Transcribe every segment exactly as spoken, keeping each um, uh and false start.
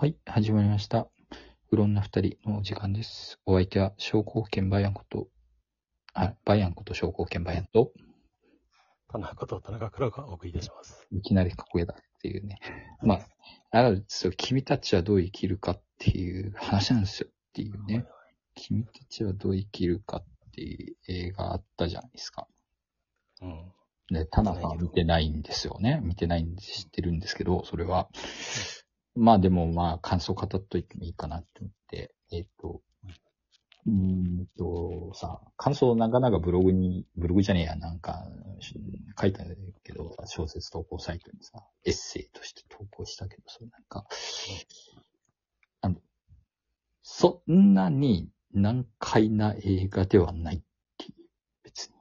はい、始まりました。うろんな二人の時間です。お相手は証拠兼バイアンこと、あ、バイアンこと証拠兼バイアンと、田中と田中黒がお送りいたします。いきなりかっこいいだっていうね。まあ、あらですよ、君たちはどう生きるかっていう話なんですよっていうね。君たちはどう生きるかっていう映画あったじゃないですか。うん。で、田中は見てないんですよね。見てないんで知ってるんですけど、それは。まあでもまあ感想語っといてもいいかなって思って、えっと、うーんとさ、感想なかなかブログに、ブログじゃねえや、なんか書いたんだけど、小説投稿サイトにさ、エッセイとして投稿したけど、それなんか、あの、そんなに難解な映画ではないっていう、別に。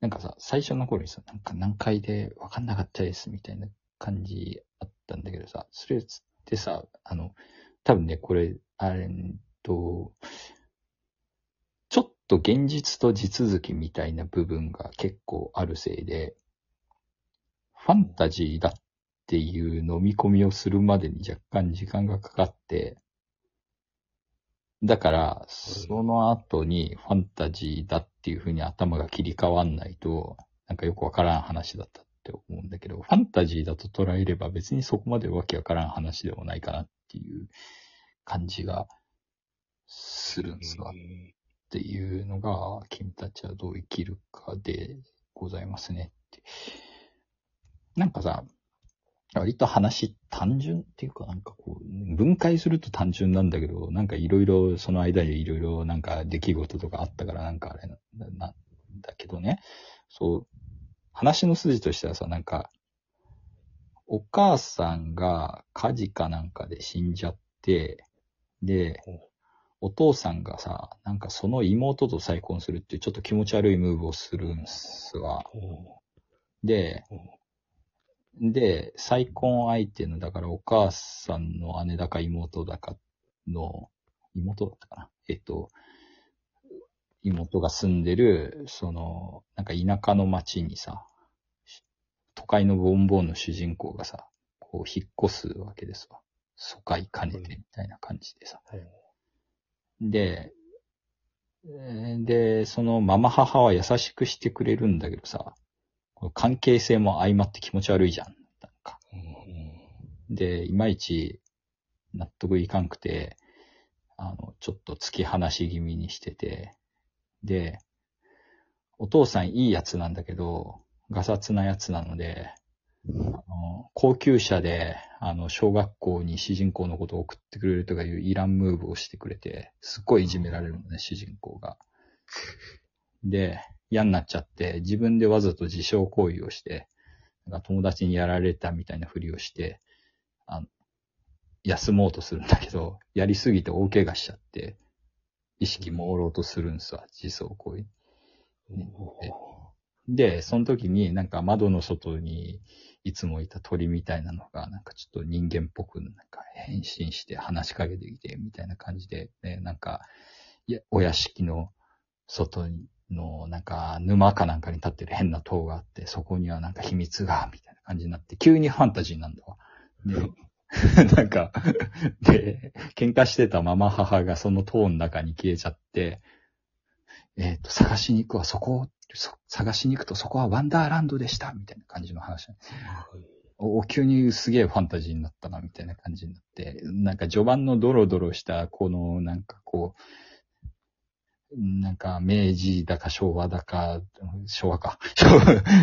なんかさ、最初の頃にさ、なんか難解で分かんなかったですみたいな感じあったんだけどさ、それってさ、あの、多分ね、これ、あれんと、ちょっと現実と地続きみたいな部分が結構あるせいで、ファンタジーだっていう飲み込みをするまでに若干時間がかかって、だから、その後にファンタジーだっていう風に頭が切り替わんないと、なんかよくわからん話だったって思うんだけど、ファンタジーだと捉えれば別にそこまでわけわからん話でもないかなっていう感じがするんですが、っていうのが、君たちはどう生きるかでございますねって。なんかさ、割と話単純っていうかなんかこう、分解すると単純なんだけど、なんかいろいろその間にいろいろなんか出来事とかあったからなんかあれなんだけどね。そう、話の筋としてはさ、なんか、お母さんが火事かなんかで死んじゃって、で、お父さんがさ、なんかその妹と再婚するっていうちょっと気持ち悪いムーブをするんすわ。で、で、再婚相手の、だからお母さんの姉だか妹だかの、妹だったかなえっと、妹が住んでる、その、なんか田舎の町にさ、都会のボンボンの主人公がさ、こう引っ越すわけですわ。疎開兼ねてみたいな感じでさ。うん、で、で、そのママ母は優しくしてくれるんだけどさ、関係性も相まって気持ち悪いじゃん。なんかうん、で、いまいち納得いかんくて、あの、ちょっと突き放し気味にしてて、で、お父さんいいやつなんだけど、ガサツなやつなので、うん、あの高級車で、あの、小学校に主人公のことを送ってくれるとかいうイランムーブをしてくれて、すっごいいじめられるのね、うん、主人公が。で、嫌になっちゃって、自分でわざと自傷行為をして、なんか友達にやられたみたいなふりをして、あの、休もうとするんだけど、やりすぎて大怪我しちゃって、意識朦朧とするんですわ、自傷行為。で、その時になんか窓の外にいつもいた鳥みたいなのが、なんかちょっと人間っぽくなんか変身して話しかけてきて、みたいな感じで、ね、なんか、いや、お屋敷の外に、の、なんか、沼かなんかに立ってる変な塔があって、そこにはなんか秘密が、みたいな感じになって、急にファンタジーなんだわ。で、なんか、で、喧嘩してたママ母がその塔の中に消えちゃって、えっと、探しに行くわ、そこを、探しに行くとそこはワンダーランドでした、みたいな感じの話。お、急にすげえファンタジーになったな、みたいな感じになって、なんか序盤のドロドロした、この、なんかこう、なんか、明治だか昭和だか、昭和か、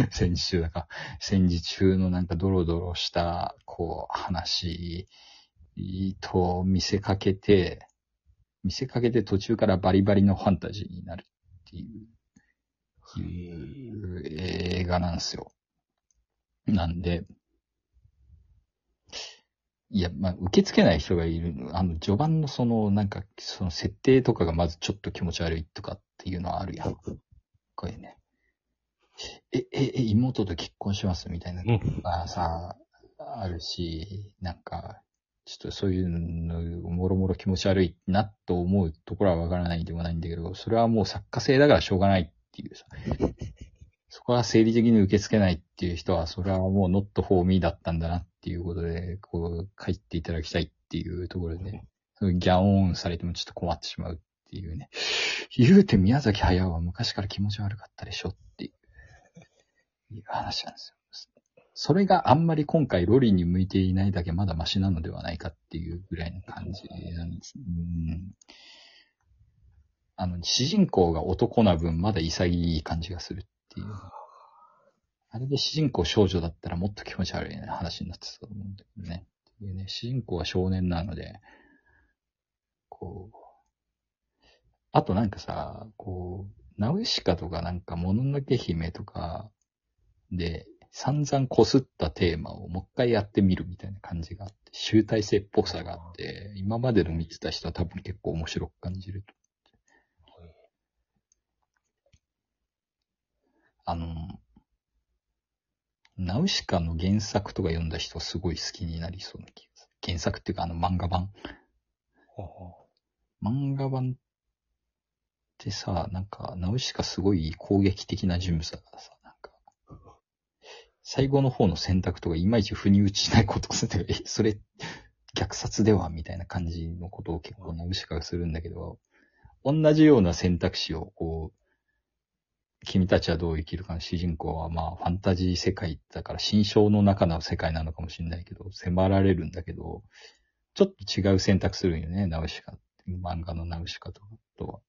戦時中だか、戦時中のなんかドロドロした、こう、話と見せかけて、見せかけて途中からバリバリのファンタジーになるっていう、いう映画なんですよ。なんで、いや、まあ、受け付けない人がいる。あの、序盤のその、なんか、その設定とかがまずちょっと気持ち悪いとかっていうのはあるやん。これね。え、え、え、妹と結婚しますみたいなのがさ、あるし、なんか、ちょっとそういうの、もろもろ気持ち悪いなと思うところはわからないでもないんだけど、それはもう作家性だからしょうがないっていうさ。そこは生理的に受け付けないっていう人は、それはもう not for me だったんだなっていうことで、こう、書いていただきたいっっていうところで、ギャオーンされてもちょっと困ってしまうっていうね。言うて宮崎駿は昔から気持ち悪かったでしょっていう話なんですよ。それがあんまり今回ロリに向いていないだけまだマシなのではないかっていうぐらいの感じなんです。うんあの、主人公が男な分まだ潔い感じがするっていう。あれで主人公少女だったらもっと気持ち悪い話になってたと思うんだけどね。でね、主人公は少年なので、こう、あとなんかさ、こう、ナウシカとかなんかもののけ姫とかで散々こすったテーマをもう一回やってみるみたいな感じがあって、集大成っぽさがあって、今までの見てた人は多分結構面白く感じると。あの、ナウシカの原作とか読んだ人はすごい好きになりそうな気がする。原作っていうかあの漫画版。漫画版ってさ、なんかナウシカすごい攻撃的な人物だからさ、なんか、最後の方の選択とかいまいち腑に落ちないことをする。え、それ、虐殺ではみたいな感じのことを結構ナウシカがするんだけど、同じような選択肢をこう、君たちはどう生きるかの主人公はまあファンタジー世界だから心象の中の世界なのかもしれないけど、迫られるんだけど、ちょっと違う選択するんよね、ナウシカって。漫画のナウシカとは。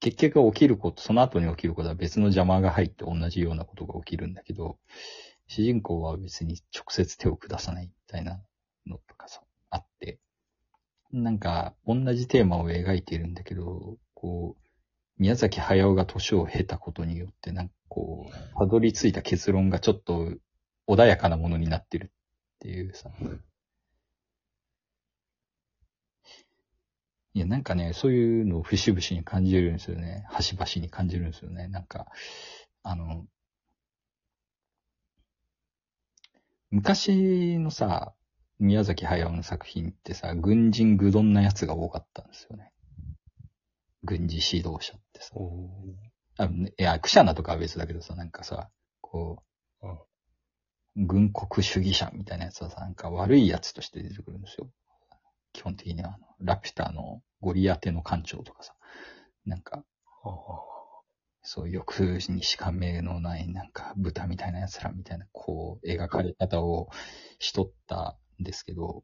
結局起きること、その後に起きることは別の邪魔が入って同じようなことが起きるんだけど、主人公は別に直接手を下さないみたいなのとかさ、あって。なんか同じテーマを描いているんだけど、こう、宮崎駿が年を経たことによって、なんかこう、たどり着いた結論がちょっと穏やかなものになってるっていうさ。いや、なんかね、そういうのを節々に感じるんですよね。端々に感じるんですよね。なんか、あの、昔のさ、宮崎駿の作品ってさ、軍人愚鈍なやつが多かったんですよね。軍事指導者ってさ。あいや、クシャナとかは別だけどさ、なんかさ、こう、うん、軍国主義者みたいなやつはさ、なんか悪いやつとして出てくるんですよ。基本的には、ラピュタのゴリアテの艦長とかさ、なんか、うん、そういう抑止にしか目のない、なんか豚みたいなやつらみたいな、こう、描かれ方をしとったんですけど、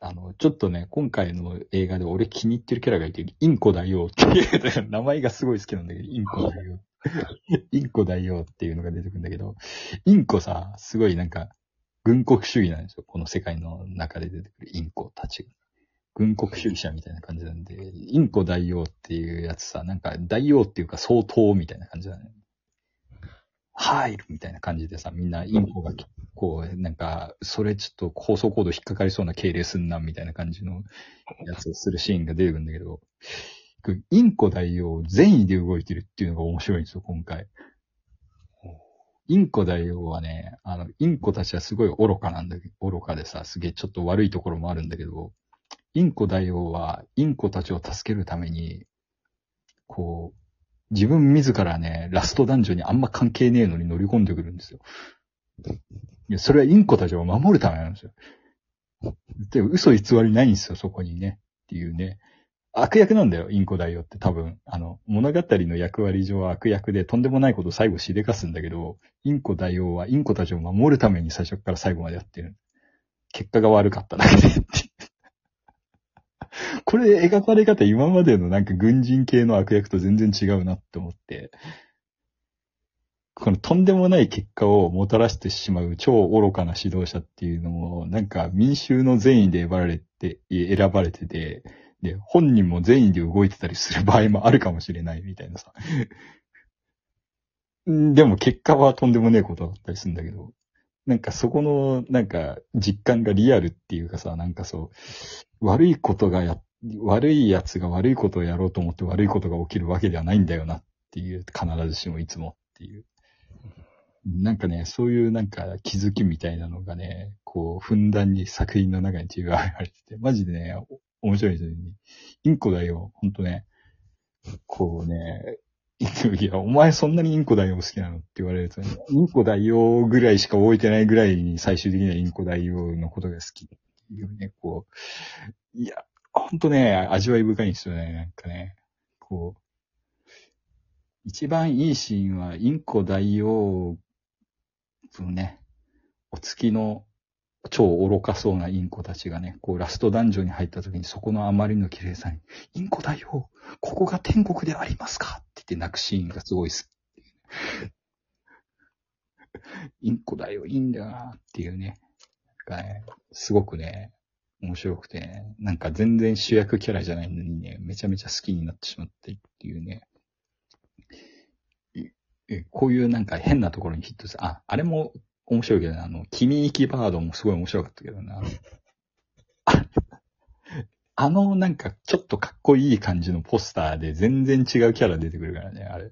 あの、ちょっとね、今回の映画で俺気に入ってるキャラがいて、インコ大王っていう、名前がすごい好きなんだけど、インコ大王。インコ大王っていうのが出てくるんだけど、インコさ、すごいなんか、軍国主義なんですよ。この世界の中で出てくるインコたち。軍国主義者みたいな感じなんで、インコ大王っていうやつさ、なんか大王っていうか相当みたいな感じだね。入るみたいな感じでさ、みんなインコがこう、なんか、それちょっと放送コード引っかかりそうな敬礼すんな、みたいな感じのやつをするシーンが出てくるんだけど、インコ大王善意で動いてるっていうのが面白いんですよ、今回。インコ大王はね、あの、インコたちはすごい愚かなんだけど、愚かでさ、すげえちょっと悪いところもあるんだけど、インコ大王はインコたちを助けるために、こう、自分自らね、ラストダンジョンにあんま関係ねえのに乗り込んでくるんですよ。いや、それはインコたちを守るためなんですよ。で、嘘偽りないんですよ、そこにね。っていうね。悪役なんだよ、インコ大王って多分。あの、物語の役割上は悪役で、とんでもないことを最後しでかすんだけど、インコ大王はインコたちを守るために最初から最後までやってる。結果が悪かっただけでって。これ描かれ方今までのなんか軍人系の悪役と全然違うなって思って、このとんでもない結果をもたらしてしまう超愚かな指導者っていうのも、なんか民衆の善意で選ばれて、選ばれてて、で、本人も善意で動いてたりする場合もあるかもしれないみたいなさ。でも結果はとんでもねえことだったりするんだけど、なんかそこの、なんか実感がリアルっていうかさ、なんかそう、悪いことがや、悪い奴が悪いことをやろうと思って悪いことが起きるわけではないんだよなっていう、必ずしもいつもっていう。なんかね、そういうなんか気づきみたいなのがね、こう、ふんだんに作品の中にちぐはれてて、マジでね、面白いですよね。インコだよ、ほんとね。こうね、いや、お前そんなにインコ大王好きなのって言われると、ね、インコ大王ぐらいしか覚えてないぐらいに最終的にはインコ大王のことが好きっていうね、こう、いや、ほんとね、味わい深いんですよね、なんかね、こう、一番いいシーンは、インコ大王のね、お月の超愚かそうなインコたちがね、こうラストダンジョンに入った時にそこのあまりの綺麗さに、インコ大王、ここが天国でありますかって言って泣くシーンがすごい好き。インコ大王いいんだなっていうね、なんかね、すごくね、面白くて、ね、なんか全然主役キャラじゃないのにね、めちゃめちゃ好きになってしまってっていうね、こういうなんか変なところにヒットする。あ、あれも、面白いけどね、あの、君行きバードもすごい面白かったけどな。あの、なんか、ちょっとかっこいい感じのポスターで全然違うキャラ出てくるからね、あれ。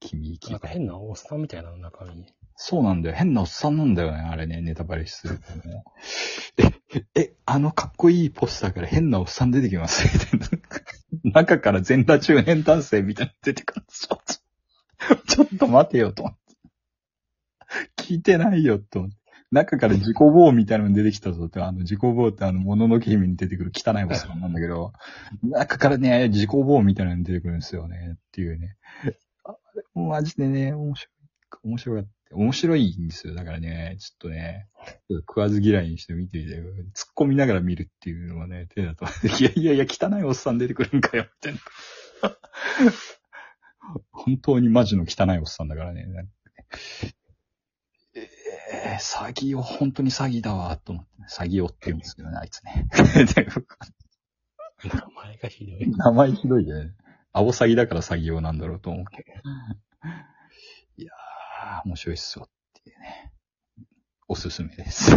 君行きバード。なんか変なおっさんみたいな中身。そうなんだよ。変なおっさんなんだよね、あれね、ネタバレするとね。え、え、あのかっこいいポスターから変なおっさん出てきますみたいな。中から全裸中年男性みたいな出てくる。ちょっと、ちょっと待てよと。聞いてないよと。中から自己棒みたいなの出てきたぞって、あの自己棒ってあの、もののけ姫に出てくる汚いおっさんなんだけど、中からね、自己棒みたいなの出てくるんですよね、っていうね。あれもマジでね、面白い、面白かった。面白いんですよ。だからね、ちょっとね、食わず嫌いにして見ていて、突っ込みながら見るっていうのはね、手だと。いやいやいや、汚いおっさん出てくるんかよ、みたいな。本当にマジの汚いおっさんだからね。えー、詐欺を、本当に詐欺だわ、と思って、ね、詐欺をって言うんですけどね、あいつね。名前がひどい。名前ひどいね。アオサギだから詐欺をなんだろうと思うけど。いやー、面白いっすよっていうね。おすすめです。